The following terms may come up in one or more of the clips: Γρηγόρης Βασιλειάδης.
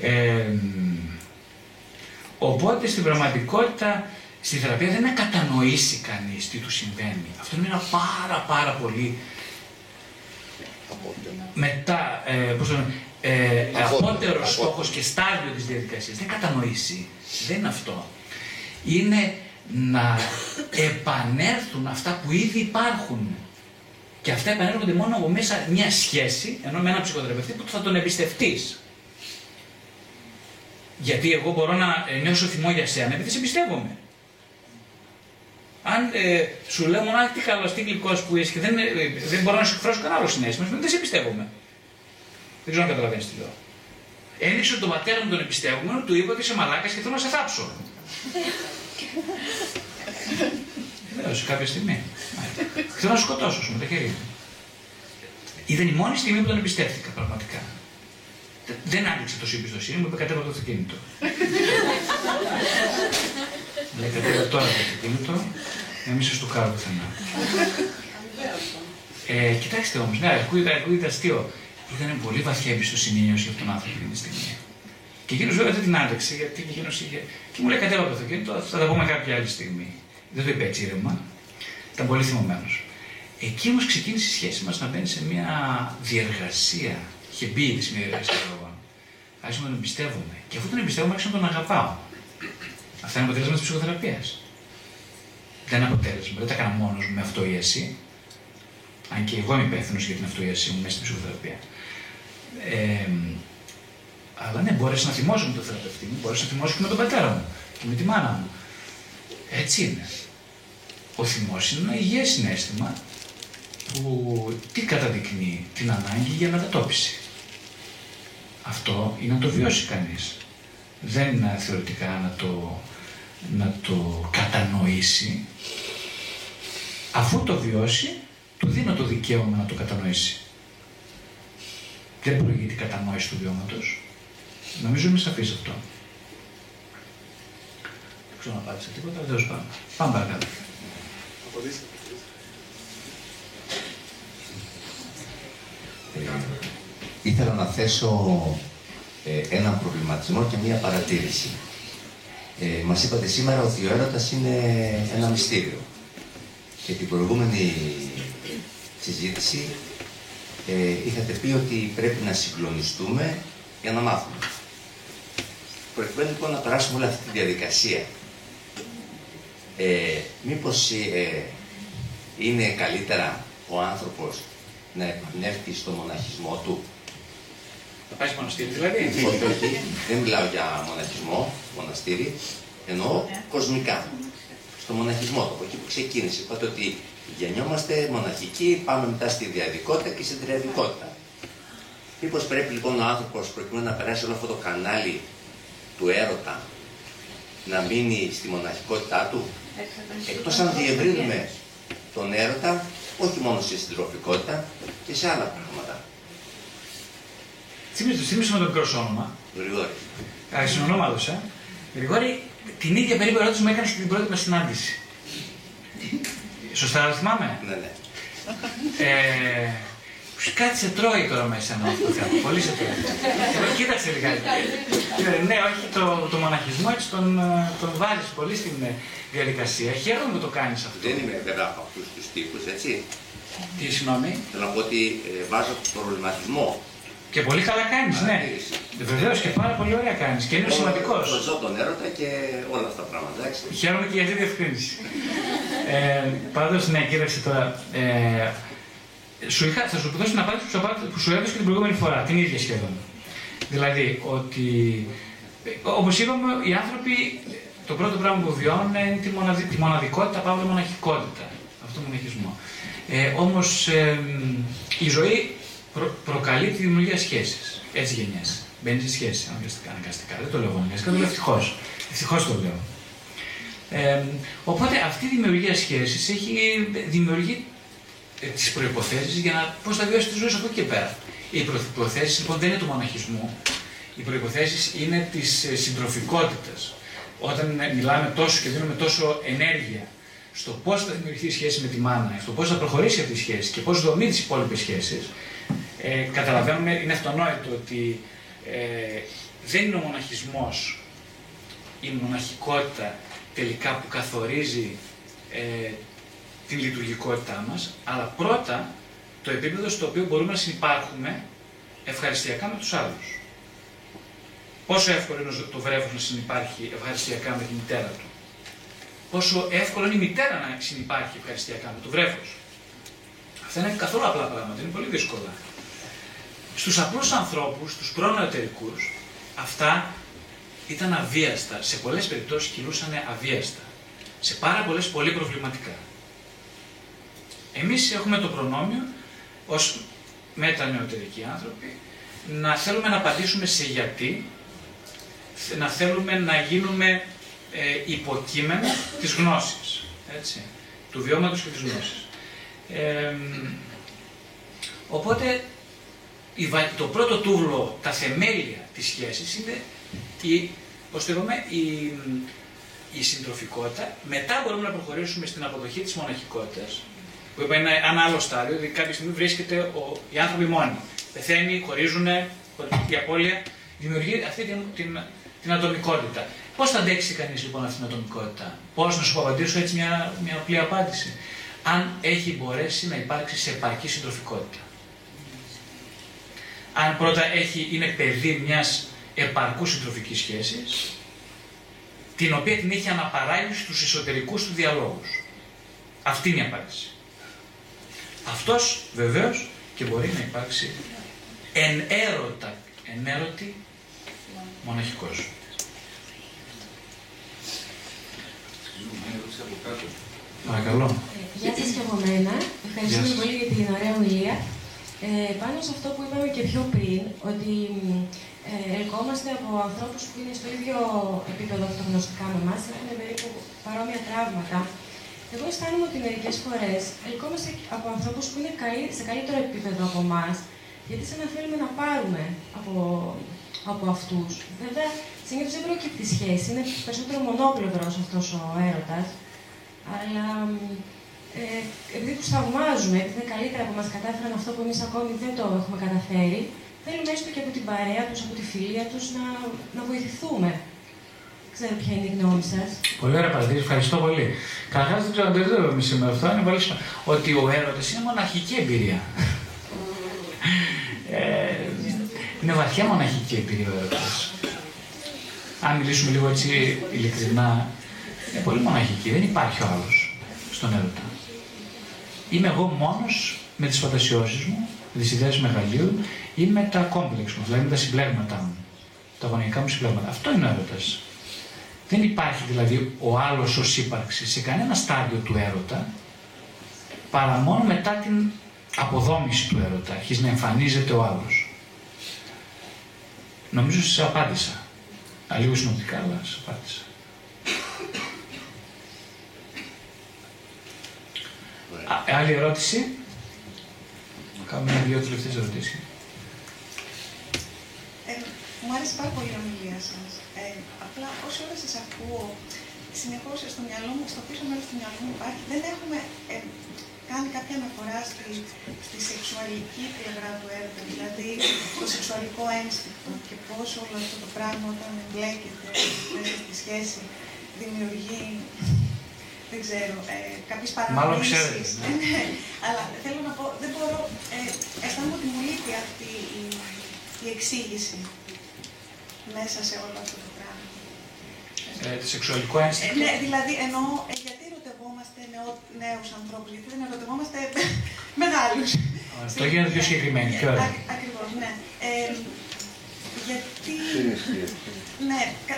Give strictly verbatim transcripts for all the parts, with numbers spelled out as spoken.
Ε, οπότε στην πραγματικότητα στη θεραπεία δεν είναι να κατανοήσει κανείς τι του συμβαίνει. Αυτό είναι ένα πάρα πάρα πολύ μετά, ε, πώς το ε, απότερο στόχος και στάδιο της διαδικασίας. Δεν κατανοήσει, δεν είναι αυτό. Είναι να επανέλθουν αυτά που ήδη υπάρχουν. Και αυτά επανέρχονται μόνο από μέσα μια σχέση, ενώ με έναν ψυχοθεραπευτή που θα τον εμπιστευτείς. Γιατί εγώ μπορώ να νιώσω θυμό για σένα, επειδή σε εμπιστεύομαι. Αν ε, σου λέω μονάχα τι καλός, τι γλυκός που είσαι και δεν, ε, δεν μπορώ να σου εκφράσω κανένα άλλο συνέστημα, δεν σε εμπιστεύομαι. Δεν ξέρω αν καταλαβαίνεις τι λέω. Ένιξε ότι τον πατέρα μου τον εμπιστεύομαι, του είπα ότι είσαι μαλάκας και θέλω να σε θάψω. Βεβαίω, κάποια στιγμή. Θέλω να σκοτώσω σου με τα χέρια. Ήταν η μόνη στιγμή που τον εμπιστεύτηκα πραγματικά. Δεν άνοιξε το συμπιστοσύνη μου, είπε κατέβα το αυτοκίνητο. Λέει κατέβα τώρα το αυτοκίνητο, να μην σε στουκάρω πουθενά. ε, κοιτάξτε όμως, ναι, ακούγεται, ακούγεται αστείο. Ήταν πολύ βαθιά εμπιστοσύνη νιώση για αυτόν τον άνθρωπο την στιγμή. Και εκείνος βέβαια αυτή την άνταξη, γιατί εκείνος είχε. Και μου λέει κατέβα το αυτοκίνητο, θα τα πούμε κάποια άλλη στιγμή. Δεν το είπε έτσι ήρεμα. Ήταν πολύ θυμωμένος. Εκεί όμως ξεκίνησε η σχέση μας να μπαίνει σε μια διεργασία. Είχε μπει ήδη σε μια διεργασία λόγων. Άρχισα να τον εμπιστεύομαι. Και αφού τον εμπιστεύομαι, άρχισα να τον αγαπάω. Αυτά είναι αποτέλεσμα της ψυχοθεραπείας. Δεν είναι αποτέλεσμα. Δεν τα έκανα μόνος μου με αυτοίαση. Αν και εγώ είμαι υπεύθυνος για την αυτοίαση μου μέσα στην ψυχοθεραπεία. Ε, αλλά ναι, μπόρεσα να θυμώσω με τον θεραπευτή μου, μπόρεσα να θυμώσω και με τον πατέρα μου και με τη μάνα μου. Έτσι είναι. Ο θυμός είναι ένα υγιές συναίσθημα που τι καταδεικνύει την ανάγκη για μετατόπιση. Αυτό είναι να το βιώσει κανείς. Δεν είναι θεωρητικά να το, να το κατανοήσει. Αφού το βιώσει, του δίνω το δικαίωμα να το κατανοήσει. Δεν προηγείται η κατανόηση του βιώματος. Νομίζω είναι σαφής αυτό. Δεν ξέρω να απάντησα τίποτα, αλλά τέλος πάντων. Πάμε παρακάτω. Ήθελα να θέσω ε, έναν προβληματισμό και μία παρατήρηση. Ε, μας είπατε σήμερα ότι ο έρωτας είναι ένα μυστήριο. Και την προηγούμενη συζήτηση ε, είχατε πει ότι πρέπει να συγκλονιστούμε για να μάθουμε. Προκειμένου λοιπόν να περάσουμε όλη αυτή τη διαδικασία, ε, μήπως ε, είναι καλύτερα ο άνθρωπος να επανέλθει στο μοναχισμό του? Θα πάει στο μοναστήρι δηλαδή? Όχι, όχι. Δεν μιλάω για μοναχισμό, μοναστήρι, εννοώ κοσμικά. Στο μοναχισμό του, από εκεί που ξεκίνησε. Είπατε ότι γεννιόμαστε μοναχικοί, πάμε μετά στη διαδικότητα και στην τριαδικότητα. Μήπως πρέπει λοιπόν ο άνθρωπος προκειμένου να περάσει όλο αυτό το κανάλι του έρωτα να μείνει στη μοναχικότητά του, εκτός αν διευρύνουμε τον έρωτα, όχι μόνο στη συντροφικότητα και σε άλλα πράγματα. Θύμισε με το μικρό σου όνομα. Γρηγόρη. Συνονόματος, ε. Γρηγόρη, την ίδια περίπου ερώτηση μου έκανε και την πρώτη μας συνάντηση. Σωστά, θυμάμαι. Ναι, ναι. Ε, κάτι σε τρώει τώρα μέσα με αυτό το θέμα. Πολύ σε τρώει. Κοίταξε λιγάκι. Ναι, όχι, το, το μοναχισμό έτσι τον, τον βάζεις πολύ στην διαδικασία. Χαίρομαι που το κάνεις αυτό. Δεν είμαι βέβαια από αυτούς τους τύπους, έτσι. Τι, συγγνώμη. Θέλω να πω ότι ε, βάζω τον προβληματισμό. Και πολύ καλά κάνεις, ναι. Βεβαίως και πάρα πολύ ωραία κάνεις. Και είναι σημαντικός. Ζω τον έρωτα και όλα αυτά τα πράγματα. Χαίρομαι και για αυτή τη διευκρίνηση. ε, Πάντως, ναι, κοίταξε τώρα. Ε, Σου είχα, θα σου δώσω την απάντηση που σου έδωσε και την προηγούμενη φορά, την ίδια σχεδόν. Δηλαδή ότι, όπως είπαμε, οι άνθρωποι το πρώτο πράγμα που βιώνουν είναι τη, μοναδι, τη μοναδικότητα, παύλα μοναχικότητα, αυτόν τον μοναχισμό. Ε, όμως ε, η ζωή προ, προκαλεί τη δημιουργία σχέσης, έτσι γεννιέσαι. Μπαίνεις σε σχέση αναγκαστικά, αναγκαστικά. Δεν το λέω αναγκαστικά, το λέω ευτυχώς. Ευτυχώς το λέω. Ε, οπότε αυτή η δημιουργία σχέσης έχει δημιουργεί τις προϋποθέσεις για να πώς θα βιώσει τη ζωή σου από εκεί και πέρα. Οι προϋποθέσεις λοιπόν δεν είναι του μοναχισμού. Οι προϋποθέσεις είναι της συντροφικότητας. Όταν μιλάμε τόσο και δίνουμε τόσο ενέργεια στο πώς θα δημιουργηθεί η σχέση με τη μάνα, στο πώς θα προχωρήσει αυτή η σχέση και πώς δομεί τις υπόλοιπες σχέσεις, ε, καταλαβαίνουμε, είναι αυτονόητο ότι ε, δεν είναι ο μοναχισμός, η μοναχικότητα τελικά που καθορίζει ε, την λειτουργικότητά μας, αλλά πρώτα το επίπεδο στο οποίο μπορούμε να συνυπάρχουμε ευχαριστιακά με τους άλλους. Πόσο εύκολο είναι το βρέφος να συνυπάρχει ευχαριστιακά με τη μητέρα του. Πόσο εύκολο είναι η μητέρα να συνυπάρχει ευχαριστιακά με το βρέφος. Αυτά είναι καθόλου απλά πράγματα, είναι πολύ δύσκολα. Στους απλούς ανθρώπους, στους προνεωτερικούς, αυτά ήταν αβίαστα. Σε πολλές περιπτώσεις κυλούσαν αβίαστα. Σε πάρα πολλές πολύ προβληματικά. Εμείς έχουμε το προνόμιο, ως μετανεωτερικοί άνθρωποι, να θέλουμε να απαντήσουμε σε γιατί, να θέλουμε να γίνουμε ε, υποκείμενο της γνώσης, έτσι, του βιώματος και της γνώσης. Ε, οπότε, το πρώτο τούβλο, τα θεμέλια της σχέσης είναι η, πώς λέγουμε, η, η συντροφικότητα. Μετά μπορούμε να προχωρήσουμε στην αποδοχή της μοναχικότητας, που είπα είναι ένα άλλο στάδιο, δηλαδή κάποια στιγμή βρίσκεται ο, οι άνθρωποι μόνοι. Πεθαίνει, χωρίζουν, χωρίζουν απώλεια, δημιουργεί αυτή την, την, την ατομικότητα. Πώς θα αντέξει κανείς λοιπόν αυτή την ατομικότητα, πώς να σου απαντήσω έτσι μια, μια απλή απάντηση, αν έχει μπορέσει να υπάρξει σε επαρκή συντροφικότητα. Αν πρώτα έχει, είναι παιδί μιας επαρκούς συντροφικής σχέσης, την οποία την είχε αναπαράγει στους εσωτερικούς του διαλόγους. Αυτή είναι η απάντηση. Αυτός βεβαίως και μπορεί να υπάρξει εν έρωτα, εν έρωτη μοναχικός. Παρακαλώ. Γεια σας και από μένα. Ευχαριστούμε πολύ για την ωραία ομιλία. Ε, πάνω σε αυτό που είπαμε και πιο πριν, ότι ε, ερχόμαστε από ανθρώπους που είναι στο ίδιο επίπεδο αυτογνωστικά με εμάς, έχουν περίπου παρόμοια τραύματα. Εγώ αισθάνομαι ότι μερικές φορές ερχόμαστε από ανθρώπους που είναι καλύ, σε καλύτερο επίπεδο από εμάς, γιατί σαν να θέλουμε να πάρουμε από, από αυτούς. Βέβαια, συνήθως δεν προκύπτει σχέση, είναι περισσότερο μονόπλευρος αυτός ο έρωτας, αλλά Ε, επειδή τους θαυμάζουμε, επειδή είναι καλύτερα που μας κατάφεραν αυτό που εμείς ακόμη δεν το έχουμε καταφέρει, θέλουμε έστω και από την παρέα τους, από τη φιλία τους, να, να βοηθηθούμε. Ξέρω ποια είναι η γνώμη σας. Πολύ ωραία παρατήρηση, ευχαριστώ πολύ. Καταρχάς δεν ξέρω αν το είδαμε σήμερα αυτό, είναι πολύ σημαντικό. Ότι ο έρωτας είναι μοναχική εμπειρία. ε, είναι βαθιά μοναχική εμπειρία ο έρωτας. Αν μιλήσουμε λίγο έτσι ειλικρινά, είναι πολύ μοναχική, δεν υπάρχει ο άλλος στον έρωτα. Είμαι εγώ μόνος με τις φαντασιώσεις μου, με τις ιδέες μεγαλείου ή με τα κόμπλεξ μου, δηλαδή με τα συμπλέγματα μου, τα γονεϊκά μου συμπλέγματα. Αυτό είναι ο έρωτας. Δεν υπάρχει δηλαδή ο άλλος ως ύπαρξη σε κανένα στάδιο του έρωτα, παρά μόνο μετά την αποδόμηση του έρωτα, αρχίζει να εμφανίζεται ο άλλος. Νομίζω σας απάντησα. Λίγο συνοπτικά, αλλά σας απάντησα. Α, άλλη ερώτηση. Κάνουμε δύο τελευταίες ερωτήσεις. Ε, μου άρεσε πάρα πολύ η ομιλία σας. Ε, απλά όση ώρα σας ακούω, συνεχώς στο μυαλό μου, στο πίσω μέρος του μυαλού μου υπάρχει, δεν έχουμε ε, κάνει κάποια αναφορά στη, στη σεξουαλική πλευρά του έρωτα, δηλαδή το σεξουαλικό ένστικτο και πώς όλο αυτό το πράγμα όταν εμπλέκεται στη σχέση δημιουργεί. Δεν ξέρω, ε, κάποιες παραμονήσεις, ναι. Ναι. Αλλά θέλω να πω, δεν μπορώ, ε, αισθάνομαι ότι μου λείπει αυτή η, η εξήγηση μέσα σε όλο αυτό το πράγμα. Ε, το σεξουαλικό ένστικτο. Ε, ναι, δηλαδή εννοώ, ε, γιατί ερωτευόμαστε νεο, νέους ανθρώπους, γιατί δεν ερωτευόμαστε μεγάλους. Το γίνεται πιο συγκεκριμένο, πιο ωραία. Ακριβώς, ναι. Ε, γιατί, ναι, κα,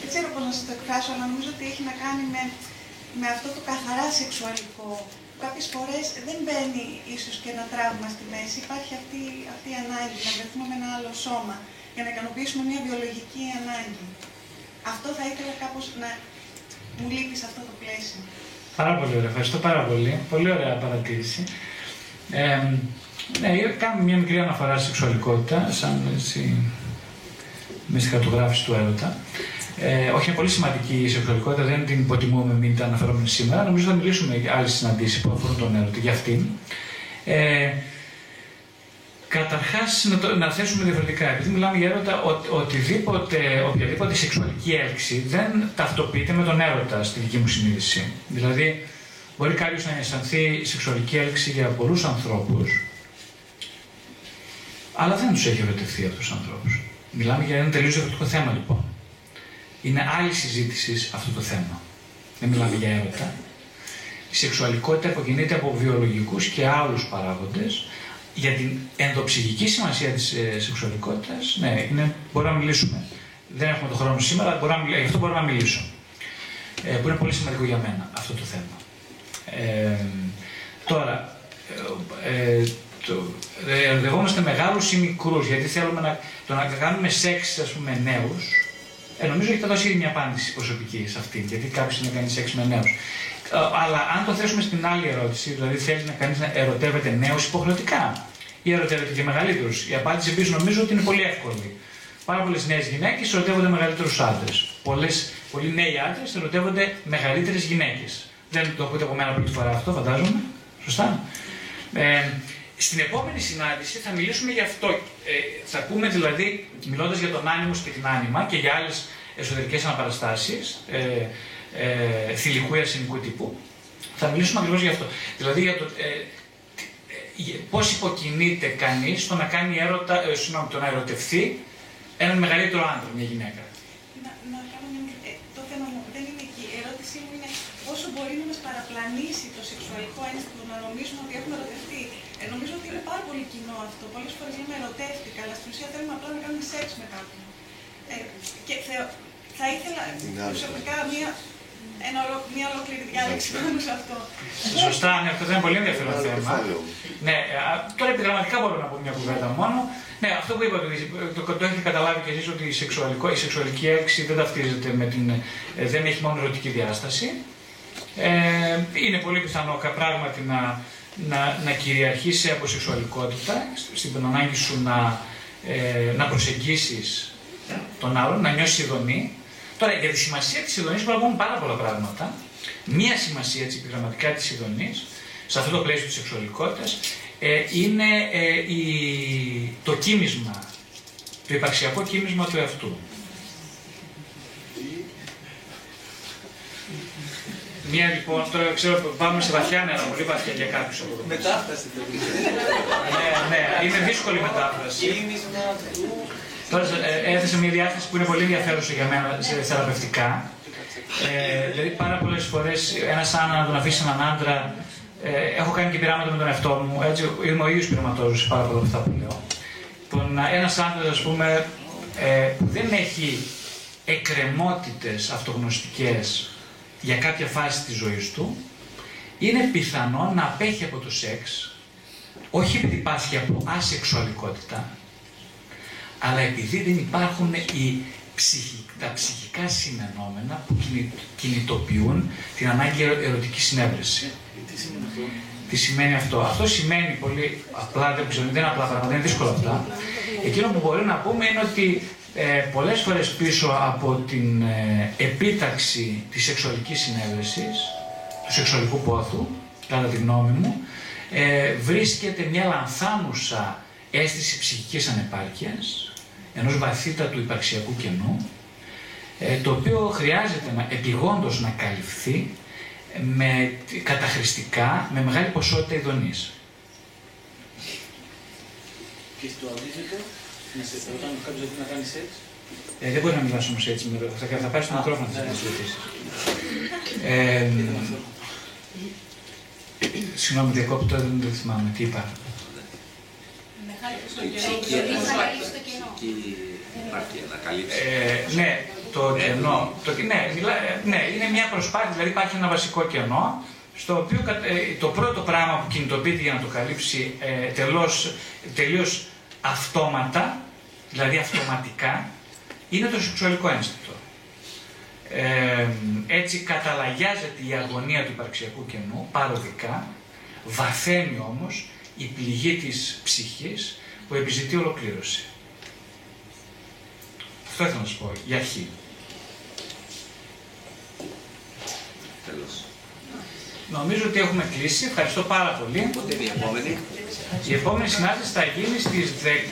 δεν ξέρω πώς να σας το εκφράσω, αλλά νομίζω ότι έχει να κάνει με με αυτό το καθαρά σεξουαλικό, κάποιες φορές δεν μπαίνει ίσως και ένα τραύμα στη μέση, υπάρχει αυτή, αυτή η ανάγκη να βρεθούμε με ένα άλλο σώμα για να ικανοποιήσουμε μια βιολογική ανάγκη. Αυτό θα ήθελα κάπως να μου λείπει σε αυτό το πλαίσιο. Πάρα πολύ ωραία, ευχαριστώ πάρα πολύ. Πολύ ωραία παρατήρηση. Ε, ναι, κάνουμε μια μικρή αναφορά στη σεξουαλικότητα, σαν έτσι, με στη χαρτογράφηση του έρωτα. Ε, όχι, είναι πολύ σημαντική η σεξουαλικότητα, δεν την υποτιμούμε, μην τα αναφέρουμε σήμερα. Νομίζω θα μιλήσουμε για άλλες συναντήσεις που αφορούν τον έρωτα για αυτήν. Ε, Καταρχάς, να, το, να θέσουμε διαφορετικά. Επειδή μιλάμε για έρωτα, ο, οτιδήποτε, οποιαδήποτε σεξουαλική έλξη δεν ταυτοποιείται με τον έρωτα στη δική μου συνείδηση. Δηλαδή, μπορεί κάποιος να αισθανθεί σεξουαλική έλξη για πολλούς ανθρώπους, αλλά δεν τους έχει ερωτευτεί αυτούς τους ανθρώπους. Μιλάμε για ένα τελείως διαφορετικό θέμα, λοιπόν. Είναι άλλη συζήτηση αυτό το θέμα. Δεν μιλάμε για έρωτα. Η σεξουαλικότητα αποκινείται από βιολογικούς και άλλους παράγοντες. Για την ενδοψυχική σημασία της ε, σεξουαλικότητας, ναι, είναι, μπορούμε να μιλήσουμε. Δεν έχουμε τον χρόνο σήμερα, μπορώ να, γι' αυτό μπορώ να μιλήσω. Ε, που είναι πολύ σημαντικό για μένα αυτό το θέμα. Ε, τώρα, ε, ερωτευόμαστε μεγάλους ή μικρούς, γιατί θέλουμε να, το να κάνουμε σεξ, ας πούμε, νέους. Ε, νομίζω έχετε δώσει ήδη μια απάντηση προσωπική σε αυτή, γιατί κάποιος να κάνει σεξ με νέους. Αλλά αν το θέσουμε στην άλλη ερώτηση, δηλαδή θέλει να κανείς να ερωτεύεται νέος υποχρεωτικά ή ερωτεύεται και μεγαλύτερους, η απάντηση επίσης νομίζω ότι είναι πολύ εύκολη. Πάρα πολλές νέες γυναίκες ερωτεύονται μεγαλύτερους άντρες. Πολλές, πολλοί νέοι άντρες ερωτεύονται μεγαλύτερες γυναίκες. Δεν το ακούτε από μένα πρώτη φορά αυτό, φαντάζομαι. Σωστά. Ε, στην επόμενη συνάντηση θα μιλήσουμε γι' αυτό. Ε, θα πούμε δηλαδή, μιλώντας για τον άνιμους και την άνιμα και για άλλες εσωτερικές αναπαραστάσεις. Ε, Ε, θηλυκού ή αρσενικού τύπου. Θα μιλήσουμε ακριβώς γι' αυτό. Δηλαδή για το ε, ε, πώς υποκινείται κανείς στο να κάνει έρωτα, ε, συγγνώμη, το να ερωτευθεί έναν μεγαλύτερο άντρα, μια γυναίκα. Να, να κάνω μια μικρή. Το θέμα μου δεν είναι εκεί. Η ερώτησή μου είναι πόσο μπορεί να μας παραπλανήσει το σεξουαλικό ένστικτο να νομίζουμε ότι έχουμε ερωτευτεί. Ε, νομίζω ότι είναι πάρα πολύ κοινό αυτό. Πολλές φορές λέμε ερωτεύτηκα, αλλά στην ουσία θέλουμε απλά να κάνουμε σεξ με κάποιον. Ε, και θε, θα ήθελα προσωπικά μια. Ένα ολο... Μια ολόκληρη διάλεξη πάνω σε αυτό. Σωστά, ναι, αυτό είναι πολύ ενδιαφέρον θέμα. Ναι, τώρα επιγραμματικά μπορώ να πω μια κουβέντα μόνο. Ναι, αυτό που είπατε, το, το έχετε καταλάβει κι εσείς ότι η, σεξουαλικό, η σεξουαλική έλξη δεν ταυτίζεται με την. Ε, δεν έχει μόνο ερωτική διάσταση. Ε, είναι πολύ πιθανό πράγματι να, να, να κυριαρχήσει από σεξουαλικότητα, στην ανάγκη σου να, ε, να προσεγγίσεις τον άλλον, να νιώσεις ειδονή. Τώρα, για τη σημασία της ειδονής μπορούμε να πούμε πάρα πολλά πράγματα. Μία σημασία της επιγραμματικά της ειδονής, σε αυτό το πλαίσιο της σεξουαλικότητας, ε, είναι ε, η, το κύμισμα, το υπαρξιακό κύμισμα του εαυτού. Μία λοιπόν, τώρα ξέρω, πάμε σε βαθιά νερά, πολύ βαθιά για κάποιους από εδώ. Μετάφραση τελείως. Ναι, ναι, είναι δύσκολη μετάφραση. Κύμισμα του... Τώρα ε, έθεσε μια διάθεση που είναι πολύ ενδιαφέρουσα για μένα σε θεραπευτικά. Ε, δηλαδή, πάρα πολλές φορές ένας άντρα να τον αφήσει έναν άντρα. Ε, έχω κάνει και πειράματα με τον εαυτό μου, έτσι, είμαι ο ίδιος πειραματόζος σε πάρα πολλά από αυτά που λέω. Ένας άντρας, ας πούμε, ε, που δεν έχει εκκρεμότητες αυτογνωστικές για κάποια φάση της ζωής του, είναι πιθανό να απέχει από το σεξ, όχι επειδή πάσχει από ασεξουαλικότητα, αλλά επειδή δεν υπάρχουν οι ψυχι, τα ψυχικά σημενόμενα που κινητοποιούν την ανάγκη ερωτικής συνέβρεση. Τι σημαίνει αυτό? Τι σημαίνει αυτό? Αυτό σημαίνει πολύ απλά, δεν ξέρω, δεν είναι απλά πράγματα, είναι δύσκολα αυτά. Εκείνο που μπορούμε να πούμε είναι ότι ε, πολλές φορές πίσω από την ε, επίταξη της σεξουαλικής συνέβρεσης, του σεξουαλικού πόθου, κατά τη γνώμη μου, ε, βρίσκεται μια λανθάνουσα αίσθηση ψυχικής ανεπάρκειας, ενός βαθύτατου υπαρξιακού κενού, το οποίο χρειάζεται να, επιγόντως να καλυφθεί με, καταχρηστικά με μεγάλη ποσότητα ειδονής. Και στο αντίθετο, να σε ρωτάνε κάποιος ότι να κάνει σεξ. Ε, δεν μπορεί να μιλάς όμως έτσι, με, θα, θα πάρεις το μικρόφωνο να τις ρωτήσεις. Ε, συγγνώμη, διακόπτω, δεν το θυμάμαι, τι είπα. Ε, ναι, το κενό. Το, ναι, ναι, είναι μια προσπάθεια, δηλαδή υπάρχει ένα βασικό κενό, στο οποίο το πρώτο πράγμα που κινητοποιείται για να το καλύψει ε, τελώς, τελείως αυτόματα, δηλαδή αυτοματικά, είναι το σεξουαλικό ένστικτο. Ε, έτσι καταλαγιάζεται η αγωνία του υπαρξιακού κενού, παροδικά, βαθαίνει όμως η πληγή της ψυχής που επιζητεί ολοκλήρωση. Αυτό ήθελα να σας πω, για αρχή. Τέλος. Νομίζω ότι έχουμε κλείσει. Ευχαριστώ πάρα πολύ. Η επόμενη συνάντηση θα γίνει στις δέκα.